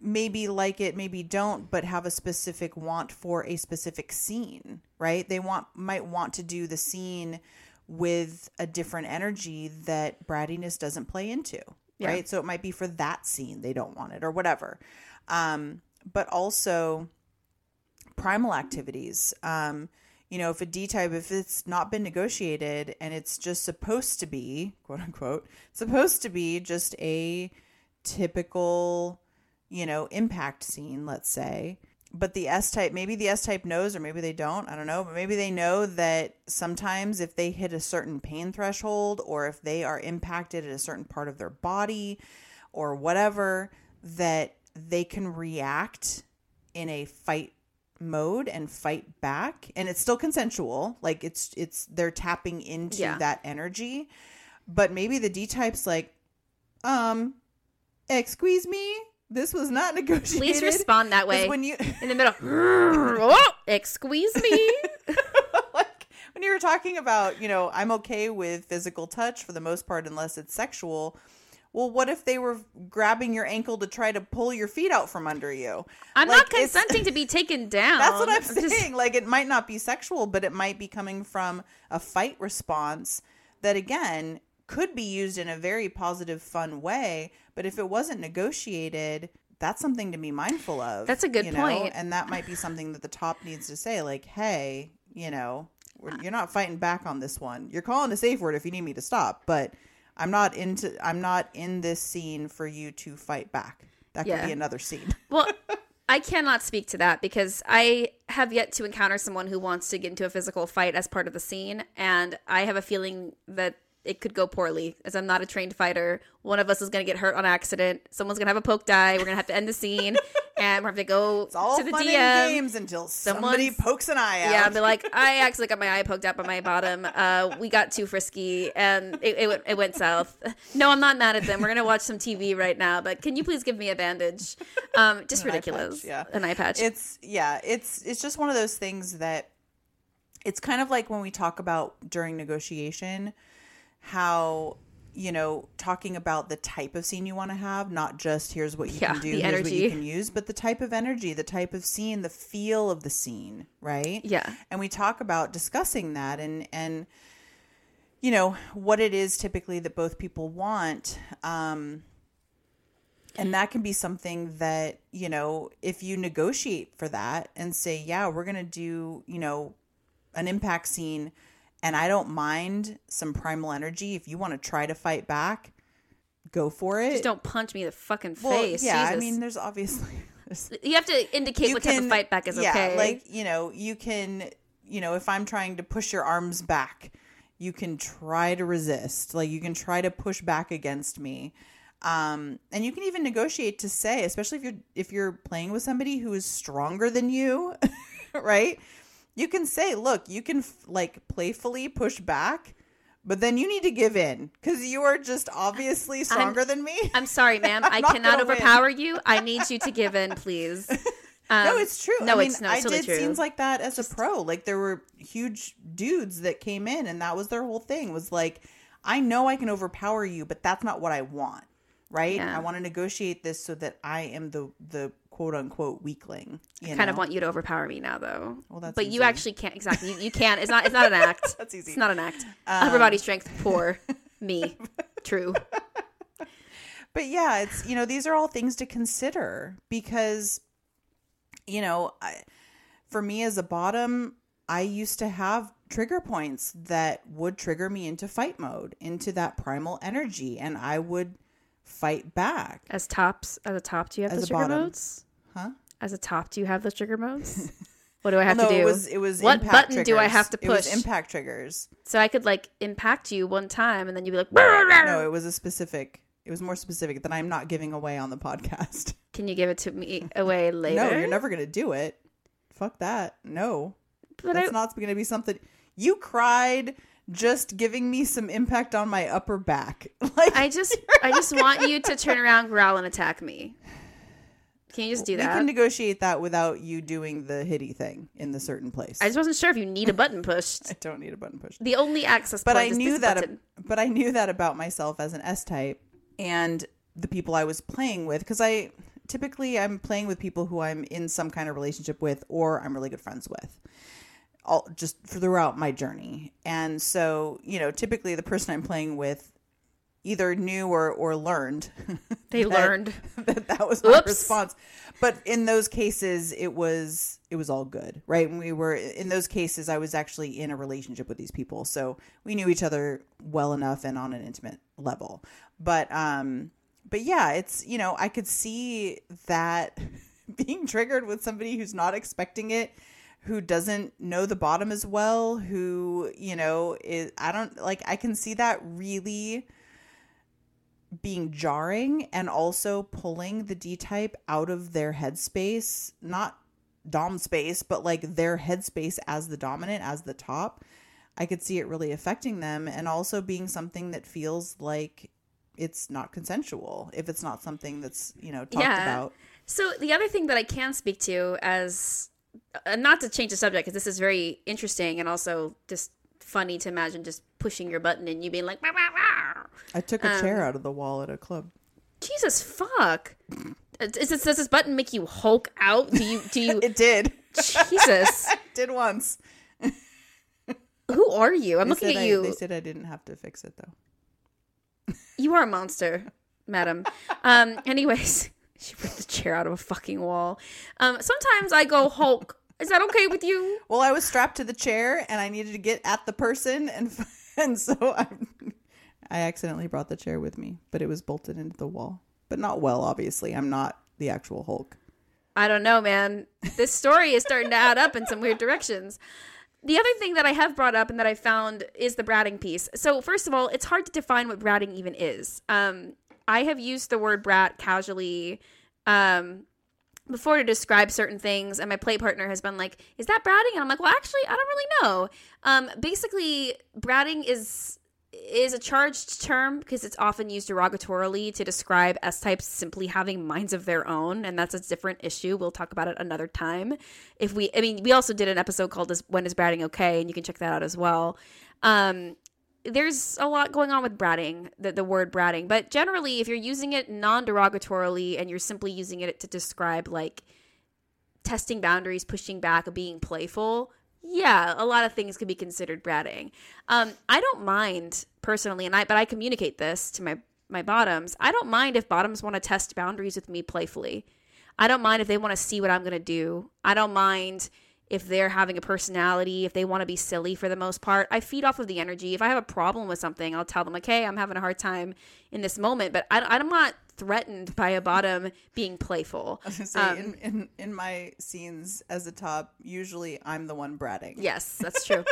maybe like it, maybe don't, but have a specific want for a specific scene, right? They might want to do the scene with a different energy that brattiness doesn't play into, right? So it might be for that scene they don't want it or whatever. But also primal activities. You know, if a D type, if it's not been negotiated and it's just supposed to be, quote unquote, supposed to be just a typical, you know, impact scene, let's say. But the S type, maybe the S type knows, or maybe they don't, I don't know, but maybe they know that sometimes if they hit a certain pain threshold or if they are impacted at a certain part of their body or whatever, that they can react in a fight mode and fight back. And it's still consensual. Like it's, they're tapping into that energy, but maybe the D type's like, excuse me. This was not negotiated. Please respond that way. When you in the middle, oh, excuse me. Like when you were talking about, you know, I'm okay with physical touch for the most part, unless it's sexual. Well, what if they were grabbing your ankle to try to pull your feet out from under you? I'm like, not consenting to be taken down. That's what I'm saying. Just, like it might not be sexual, but it might be coming from a fight response that again could be used in a very positive, fun way. But if it wasn't negotiated, that's something to be mindful of. That's a good point. And that might be something that the top needs to say, like, hey, you know, you're not fighting back on this one. You're calling a safe word if you need me to stop, but I'm not in this scene for you to fight back. That could be another scene. Well, I cannot speak to that because I have yet to encounter someone who wants to get into a physical fight as part of the scene, and I have a feeling that it could go poorly, as I'm not a trained fighter. One of us is going to get hurt on accident. Someone's going to have a poke die. We're going to have to end the scene, and we're going to go to the DM. It's all fun and games until somebody pokes an eye out. Yeah, and be like, I actually got my eye poked out by my bottom. We got too frisky, and it went south. No, I'm not mad at them. We're going to watch some TV right now, but can you please give me a bandage? Just ridiculous. An eye patch. It's just one of those things that it's kind of like when we talk about during negotiation – how, you know, talking about the type of scene you want to have, not just here's what you can do, here's what you can use, but the type of energy, the type of scene, the feel of the scene, right? Yeah. And we talk about discussing that and you know, what it is typically that both people want. And that can be something that, you know, if you negotiate for that and say, yeah, we're going to do, you know, an impact scene, and I don't mind some primal energy. If you want to try to fight back, go for it. Just don't punch me in the fucking face. Yeah, Jesus. I mean, there's obviously... You have to indicate what type of fight back is okay. Yeah, like, you know, you can... You know, if I'm trying to push your arms back, you can try to resist. Like, you can try to push back against me. And you can even negotiate to say, especially if you're playing with somebody who is stronger than you, right? You can say, look, you can like playfully push back, but then you need to give in because you are just obviously stronger than me. I'm sorry, ma'am. I cannot overpower you. I need you to give in, please. No, it's true. No, it's not. I did scenes like that as a pro. Like there were huge dudes that came in and that was their whole thing was like, I know I can overpower you, but that's not what I want. Right. Yeah. I want to negotiate this so that I am the quote unquote weakling. I kind of want you to overpower me now though. Well, that's but easy. You actually can't. Exactly. You can't. It's not an act. That's easy. It's not an act. Upper body strength. Poor me. True. But yeah, it's, you know, these are all things to consider because, you know, for me as a bottom, I used to have trigger points that would trigger me into fight mode, into that primal energy. And I would fight back. As a top, do you have the trigger modes? Huh? As a top, do you have the trigger modes? What do I have to do? It was what button triggers. Do I have to push? It was impact triggers. So I could like impact you one time, and then you'd be like. No, It was more specific that I'm not giving away on the podcast. Can you give it to me away later? No, you're never gonna do it. Fuck that. No, but that's not gonna be something. You cried. Just giving me some impact on my upper back. Like I just want you to turn around, growl, and attack me. Can you just do that? You can negotiate that without you doing the hitty thing in the certain place. I just wasn't sure if you need a button pushed. I don't need a button pushed. The only access point is this button. But I knew that about myself as an S-type and the people I was playing with. Because I'm playing with people who I'm in some kind of relationship with or I'm really good friends with. All just throughout my journey. And so, you know, typically the person I'm playing with either knew or learned. That was my response. But in those cases, it was all good, right? And I was actually in a relationship with these people. So we knew each other well enough and on an intimate level. But yeah, it's, you know, I could see that being triggered with somebody who's not expecting it, who doesn't know the bottom as well, who, you know, I can see that really being jarring and also pulling the D-type out of their headspace, not dom space, but like their headspace as the dominant, as the top. I could see it really affecting them and also being something that feels like it's not consensual if it's not something that's, you know, talked about. So the other thing that I can speak to as... Not to change the subject because this is very interesting and also just funny to imagine just pushing your button and you being like, wah, wah, wah. I took a chair out of the wall at a club. Jesus fuck! Does this button make you Hulk out? Do you? It did. Jesus, it did once. Who are you? I'm looking at you. They said I didn't have to fix it though. You are a monster, madam. Anyways. She ripped the chair out of a fucking wall. Sometimes I go Hulk. Is that okay with you? Well, I was strapped to the chair and I needed to get at the person. And so I accidentally brought the chair with me, but it was bolted into the wall. But not well, obviously. I'm not the actual Hulk. I don't know, man. This story is starting to add up in some weird directions. The other thing that I have brought up and that I found is the bratting piece. So first of all, it's hard to define what bratting even is. I have used the word brat casually before to describe certain things, and my play partner has been like, is that bratting? And I'm like, well, actually, I don't really know. Basically, bratting is a charged term because it's often used derogatorily to describe S-types simply having minds of their own, and that's a different issue. We'll talk about it another time. We also did an episode called When is Bratting Okay?, and you can check that out as well. There's a lot going on with bratting, the word bratting. But generally, if you're using it non-derogatorily and you're simply using it to describe, like, testing boundaries, pushing back, being playful, yeah, a lot of things could be considered bratting. I don't mind, personally, but I communicate this to my bottoms. I don't mind if bottoms want to test boundaries with me playfully. I don't mind if they want to see what I'm going to do. I don't mind if they're having a personality, if they want to be silly for the most part. I feed off of the energy. If I have a problem with something, I'll tell them, like, hey, I'm having a hard time in this moment, but I'm not threatened by a bottom being playful. I was gonna say, in my scenes as a top, usually I'm the one bratting. Yes, that's true.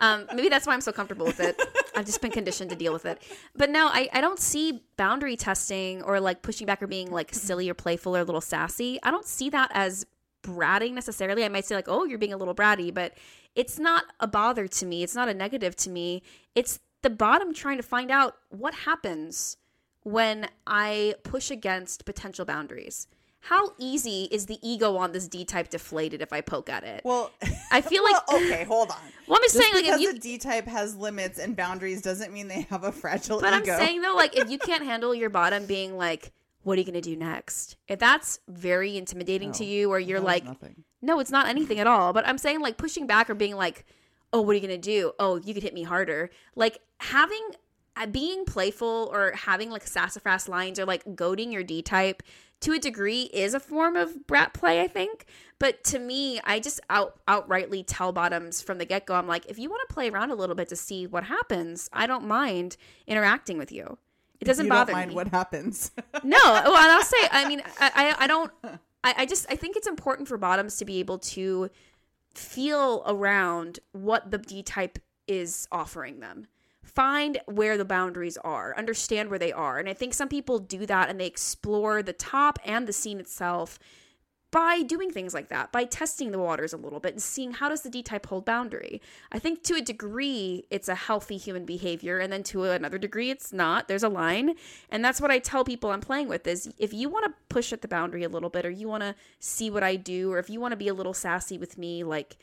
Maybe that's why I'm so comfortable with it. I've just been conditioned to deal with it. But no, I don't see boundary testing or, like, pushing back or being, like, silly or playful or a little sassy. I don't see that as bratting necessarily. I might say, like, oh, you're being a little bratty, but it's not a bother to me. It's not a negative to me. It's the bottom trying to find out what happens when I push against potential boundaries. How easy is the ego on this D-type deflated if I poke at it? Well, I feel like... Well, okay, hold on. Well, I'm just saying, like, if you... Because a D-type has limits and boundaries doesn't mean they have a fragile ego. But I'm saying, though, like, if you can't handle your bottom being like, what are you going to do next? If that's very intimidating to you, or you're like, nothing. No, it's not anything at all. But I'm saying, like, pushing back or being like, oh, what are you going to do? Oh, you could hit me harder. Like, being playful or having, like, sassafras lines or, like, goading your D-type to a degree is a form of brat play, I think. But to me, I just outrightly tell bottoms from the get-go, I'm like, if you want to play around a little bit to see what happens, I don't mind interacting with you. It doesn't bother me. You don't mind what happens. No. Well, and I'll say, I mean, I think it's important for bottoms to be able to feel around what the D-type is offering them. Find where the boundaries are. Understand where they are. And I think some people do that and they explore the top and the scene itself by doing things like that, by testing the waters a little bit and seeing how does the D-type hold boundary. I think to a degree, it's a healthy human behavior, and then to another degree, it's not. There's a line, and that's what I tell people I'm playing with is if you want to push at the boundary a little bit, or you want to see what I do, or if you want to be a little sassy with me, like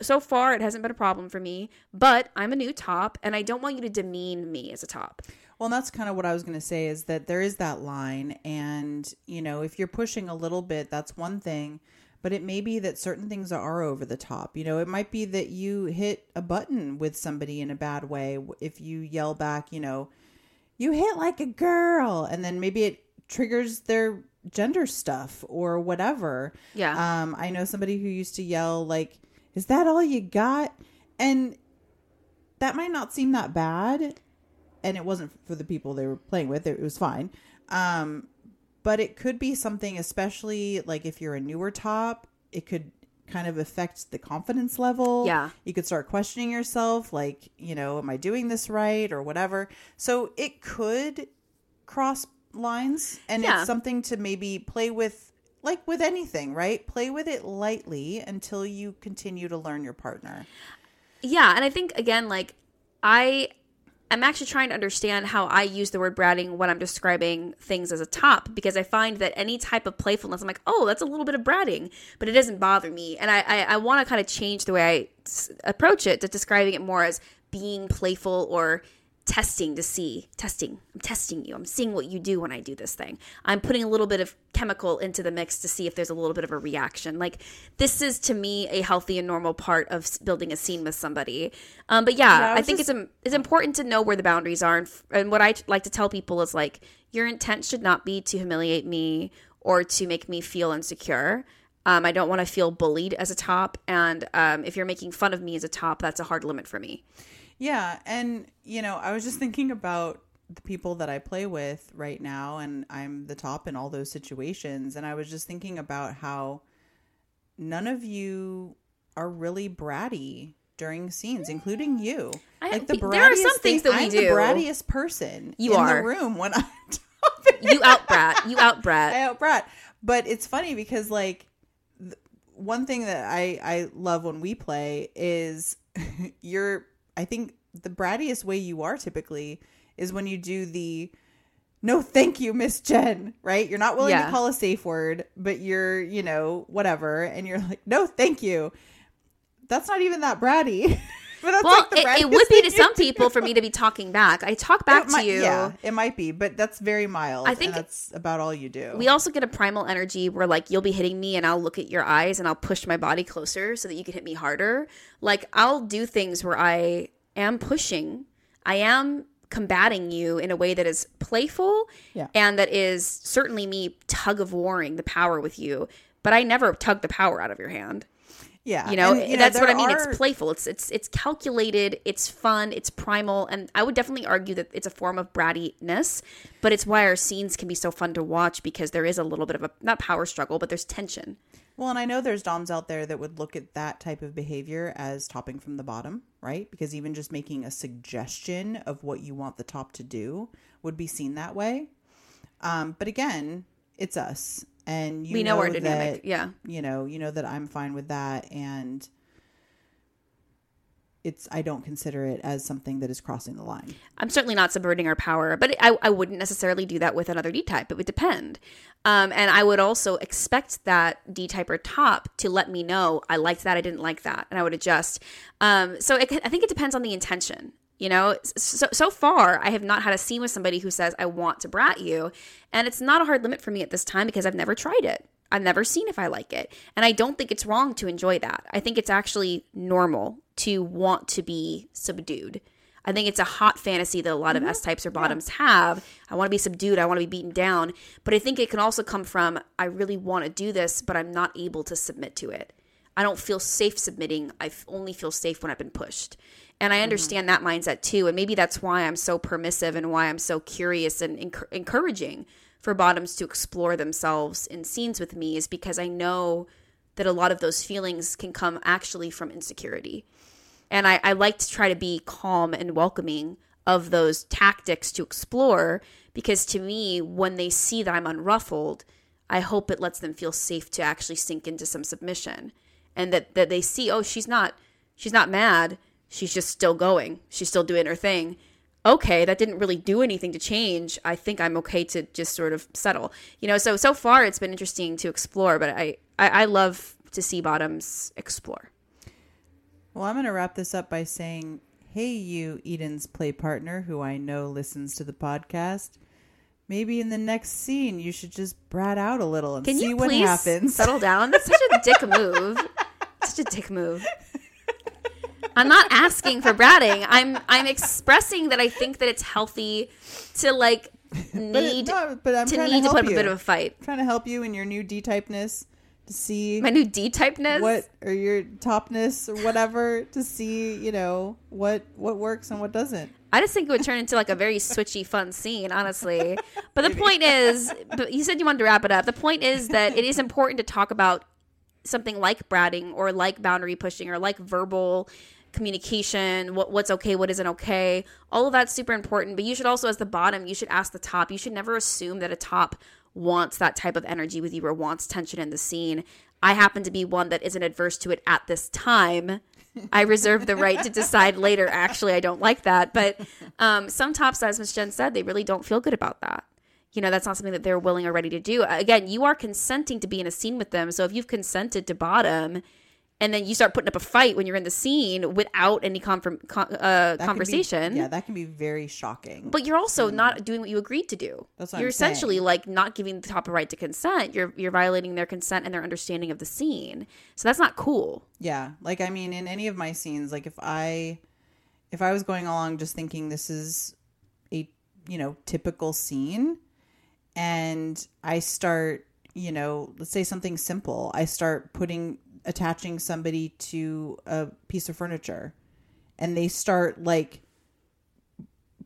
so far it hasn't been a problem for me, but I'm a new top, and I don't want you to demean me as a top. Well, that's kind of what I was going to say is that there is that line, and, you know, if you're pushing a little bit, that's one thing, but it may be that certain things are over the top. You know, it might be that you hit a button with somebody in a bad way. If you yell back, you know, you hit like a girl, and then maybe it triggers their gender stuff or whatever. Yeah. I know somebody who used to yell like, is that all you got? And that might not seem that bad. And it wasn't for the people they were playing with. It was fine. But it could be something, especially like if you're a newer top, it could kind of affect the confidence level. Yeah. You could start questioning yourself like, you know, am I doing this right or whatever? So it could cross lines, and it's something to maybe play with, like with anything, right? Play with it lightly until you continue to learn your partner. Yeah. And I think, again, like I'm actually trying to understand how I use the word bratting when I'm describing things as a top, because I find that any type of playfulness, I'm like, oh, that's a little bit of bratting, but it doesn't bother me. And I want to kind of change the way I approach it to describing it more as being playful or testing to see. Testing. I'm testing you. I'm seeing what you do when I do this thing. I'm putting a little bit of chemical into the mix to see if there's a little bit of a reaction. Like, this is, to me, a healthy and normal part of building a scene with somebody. I think it's important to know where the boundaries are. And what I like to tell people is, like, your intent should not be to humiliate me or to make me feel insecure. I don't want to feel bullied as a top. And if you're making fun of me as a top, that's a hard limit for me. Yeah. And, you know, I was just thinking about the people that I play with right now, and I'm the top in all those situations. And I was just thinking about how none of you are really bratty during scenes, including you. There are some things that we do. I'm the brattiest person in the room when I'm talking. You out brat. I out brat. But it's funny because, like, one thing that I love when we play is I think the brattiest way you are typically is when you do the no thank you, Miss Jen, right? You're not willing to call a safe word, but you're, you know, whatever. And you're like, no, thank you. That's not even that bratty. But that's it would be to some people for me to be talking back. I talk back to you. Yeah, it might be, but that's very mild. I think that's about all you do. We also get a primal energy where, like, you'll be hitting me and I'll look at your eyes and I'll push my body closer so that you can hit me harder. Like, I'll do things where I am pushing. I am combating you in a way that is playful and that is certainly me tug-of-warring the power with you, but I never tug the power out of your hand. Yeah. You know, and, that's what I mean. It's playful. It's calculated. It's fun. It's primal. And I would definitely argue that it's a form of brattiness, but it's why our scenes can be so fun to watch because there is a little bit of a, not power struggle, but there's tension. Well, and I know there's doms out there that would look at that type of behavior as topping from the bottom, right? Because even just making a suggestion of what you want the top to do would be seen that way. But again, it's us. And we know our dynamic, you know that I'm fine with that, and I don't consider it as something that is crossing the line. I'm certainly not subverting our power, but I wouldn't necessarily do that with another D-type. It would depend. And I would also expect that D-type or top to let me know I liked that, I didn't like that, and I would adjust. I think it depends on the intention. You know, so far, I have not had a scene with somebody who says, I want to brat you. And it's not a hard limit for me at this time because I've never tried it. I've never seen if I like it. And I don't think it's wrong to enjoy that. I think it's actually normal to want to be subdued. I think it's a hot fantasy that a lot of S-types or bottoms have. I want to be subdued. I want to be beaten down. But I think it can also come from, I really want to do this, but I'm not able to submit to it. I don't feel safe submitting. I only feel safe when I've been pushed. And I understand that mindset too. And maybe that's why I'm so permissive and why I'm so curious and encouraging for bottoms to explore themselves in scenes with me, is because I know that a lot of those feelings can come actually from insecurity. And I like to try to be calm and welcoming of those tactics to explore, because to me, when they see that I'm unruffled, I hope it lets them feel safe to actually sink into some submission. And that they see, oh, she's not mad. She's just still going. She's still doing her thing. Okay, that didn't really do anything to change. I think I'm okay to just sort of settle. You know, so far it's been interesting to explore, but I love to see bottoms explore. Well, I'm going to wrap this up by saying, hey, you Eden's play partner who I know listens to the podcast, maybe in the next scene you should just brat out a little and see what happens. Can you please settle down? That's such a dick move. Such a dick move. I'm not asking for bratting. I'm expressing that I think that it's healthy to to put up a bit of a fight. I'm trying to help you in your new D-typeness to see my new D-typeness, or your topness or whatever, to see what works and what doesn't. I just think it would turn into like a very switchy, fun scene, honestly. But the point is, you said you wanted to wrap it up. The point is that it is important to talk about something like bratting or like boundary pushing or like verbal communication, what's okay, what isn't okay. All of that's super important, but you should also, as the bottom, you should ask the top. You should never assume that a top wants that type of energy with you or wants tension in the scene. I happen to be one that isn't adverse to it at this time. I reserve the right to decide later. Actually, I don't like that. But some tops, as Ms. Jen said, they really don't feel good about that. You know, that's not something that they're willing or ready to do. Again, you are consenting to be in a scene with them. So if you've consented to bottom and then you start putting up a fight when you're in the scene without any conversation. That can be very shocking. But you're also not doing what you agreed to do. That's what you're essentially saying. Like not giving the top a right to consent. You're violating their consent and their understanding of the scene. So that's not cool. Yeah. Like, I mean, in any of my scenes, like if I was going along just thinking this is a, typical scene, and I start, let's say something simple. I start attaching somebody to a piece of furniture and they start like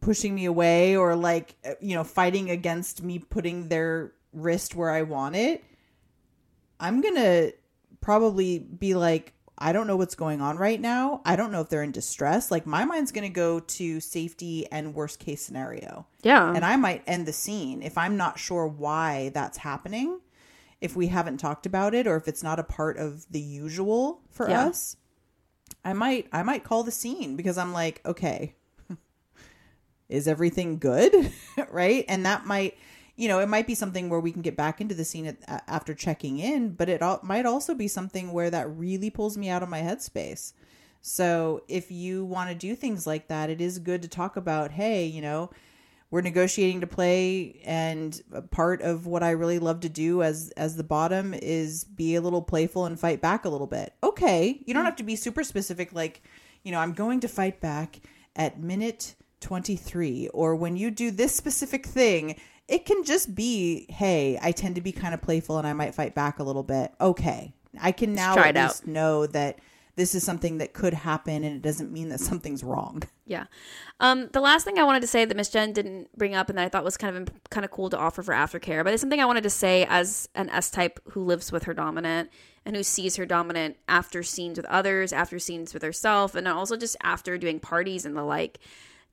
pushing me away or like, you know, fighting against me putting their wrist where I want it, I'm going to probably be like, I don't know what's going on right now. I don't know if they're in distress. Like my mind's going to go to safety and worst case scenario. Yeah. And I might end the scene if I'm not sure why that's happening, if we haven't talked about it or if it's not a part of the usual for us. I might call the scene because I'm like, okay, is everything good? Right? And that might, you know, it might be something where we can get back into the scene after checking in, but it might also be something where that really pulls me out of my headspace. So if you want to do things like that, it is good to talk about, hey, you know, we're negotiating to play, and a part of what I really love to do as the bottom is be a little playful and fight back a little bit. Okay. You don't have to be super specific. Like, you know, I'm going to fight back at minute 23, or when you do this specific thing. It can just be, hey, I tend to be kind of playful and I might fight back a little bit. Okay. I can now at least know that this is something that could happen and it doesn't mean that something's wrong. Yeah. The last thing I wanted to say that Miss Jen didn't bring up and that I thought was kind of cool to offer for aftercare, but it's something I wanted to say as an S-type who lives with her dominant and who sees her dominant after scenes with others, after scenes with herself, and also just after doing parties and the like.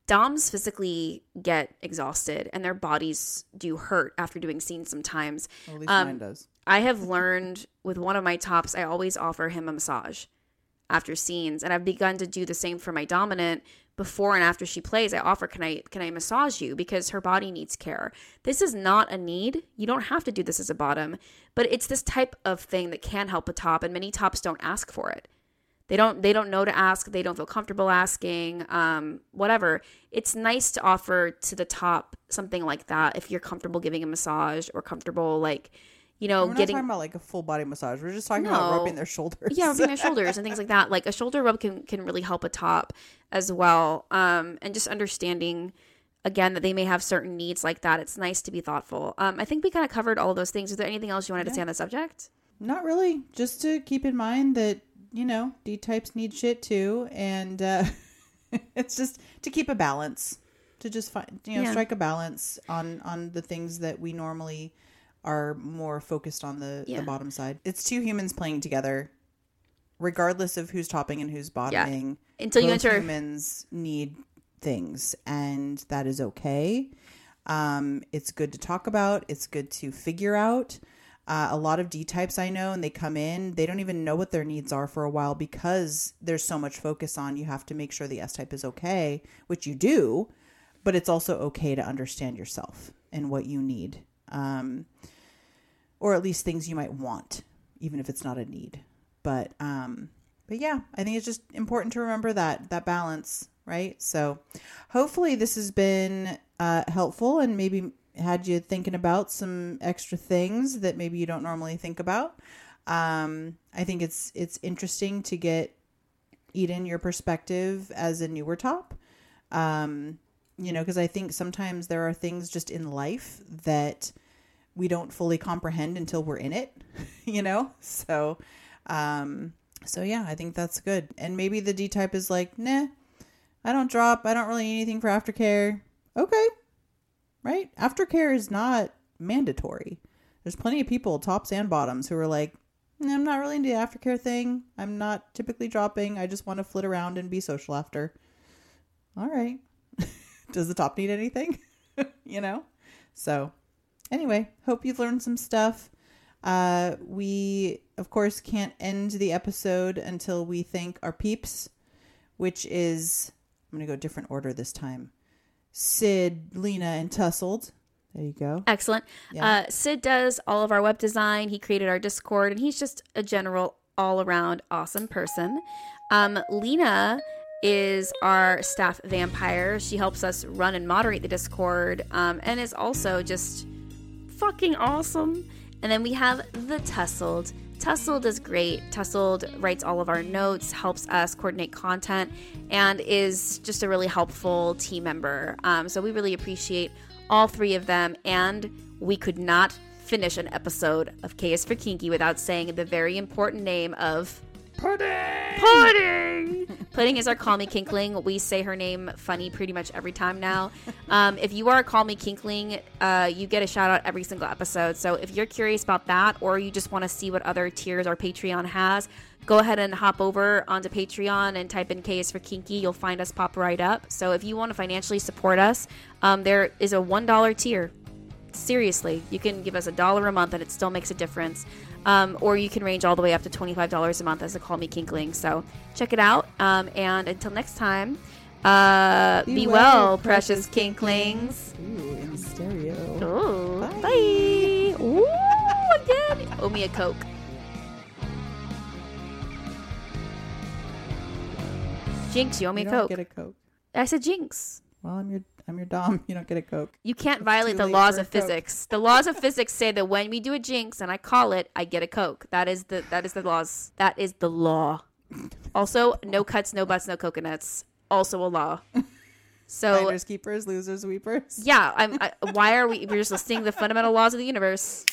Doms physically get exhausted and their bodies do hurt after doing scenes sometimes. Well, at least mine does. I have learned with one of my tops, I always offer him a massage after scenes. And I've begun to do the same for my dominant. Before and after she plays, I offer, can I massage you? Because her body needs care. This is not a need. You don't have to do this as a bottom. But it's this type of thing that can help a top. And many tops don't ask for it. They don't know to ask. They don't feel comfortable asking, whatever. It's nice to offer to the top something like that if you're comfortable giving a massage or comfortable, like, you know, getting. We're not talking about like a full body massage. We're just talking about rubbing their shoulders. Yeah, rubbing their shoulders and things like that. Like a shoulder rub can really help a top as well. And just understanding, again, that they may have certain needs like that. It's nice to be thoughtful. I think we kind of covered all of those things. Is there anything else you wanted to say on the subject? Not really. Just to keep in mind that, you know, D-types need shit too. And it's just to keep a balance, to just find, you know, strike a balance on the things that we normally are more focused on the bottom side. It's two humans playing together, regardless of who's topping and who's bottoming. Yeah. Until you enter. Humans need things, and that is okay. It's good to talk about. It's good to figure out. A lot of D-types I know, and they come in, they don't even know what their needs are for a while because there's so much focus on you have to make sure the S-type is okay, which you do, but it's also okay to understand yourself and what you need, or at least things you might want, even if it's not a need. But yeah, I think it's just important to remember that balance, right? So hopefully this has been helpful and maybe had you thinking about some extra things that maybe you don't normally think about. I think it's interesting to get, Eden, your perspective as a newer top. You know, because I think sometimes there are things just in life that we don't fully comprehend until we're in it, you know? So yeah, I think that's good. And maybe the D type is like, nah, I don't drop. I don't really need anything for aftercare. Okay. Right? Aftercare is not mandatory. There's plenty of people, tops and bottoms, who are like, I'm not really into the aftercare thing. I'm not typically dropping. I just want to flit around and be social after. All right. Does the top need anything? You know? So anyway, hope you've learned some stuff. We, of course, can't end the episode until we thank our peeps, which is, I'm going to go different order this time. Sid, Lena, and Tussled. There you go. Excellent. Yeah. Sid does all of our web design. He created our Discord, and he's just a general, all-around awesome person. Lena is our staff vampire. She helps us run and moderate the Discord, and is also just fucking awesome. And then we have the Tussled. Tussled is great. Tussled writes all of our notes, helps us coordinate content, and is just a really helpful team member. So we really appreciate all three of them, and we could not finish an episode of K is for Kinky without saying the very important name of Pudding! Pudding is our Call Me Kinkling. We say her name funny pretty much every time now. If you are a Call Me Kinkling, you get a shout out every single episode. So if you're curious about that, or you just want to see what other tiers our Patreon has, go ahead and hop over onto Patreon and type in K is for Kinky. You'll find us pop right up. So if you want to financially support us, there is a $1 tier. Seriously, you can give us $1 a month and it still makes a difference. Or you can range all the way up to $25 a month as a Call Me Kinkling. So check it out. And until next time, be well, precious Kinklings. Ooh, in stereo. Ooh, bye. Bye. Ooh, again. Owe me a Coke. Jinx, you owe me a Coke. You don't get a Coke. I said Jinx. Well, I'm your dom. You don't get a Coke. You can't violate the laws of physics. The laws of physics say that when we do a jinx and I call it, I get a Coke. That is the laws. That is the law. Also, no cuts, no butts, no coconuts. Also a law. So finders keepers, losers weepers. Yeah. Why are we? We're just listing the fundamental laws of the universe.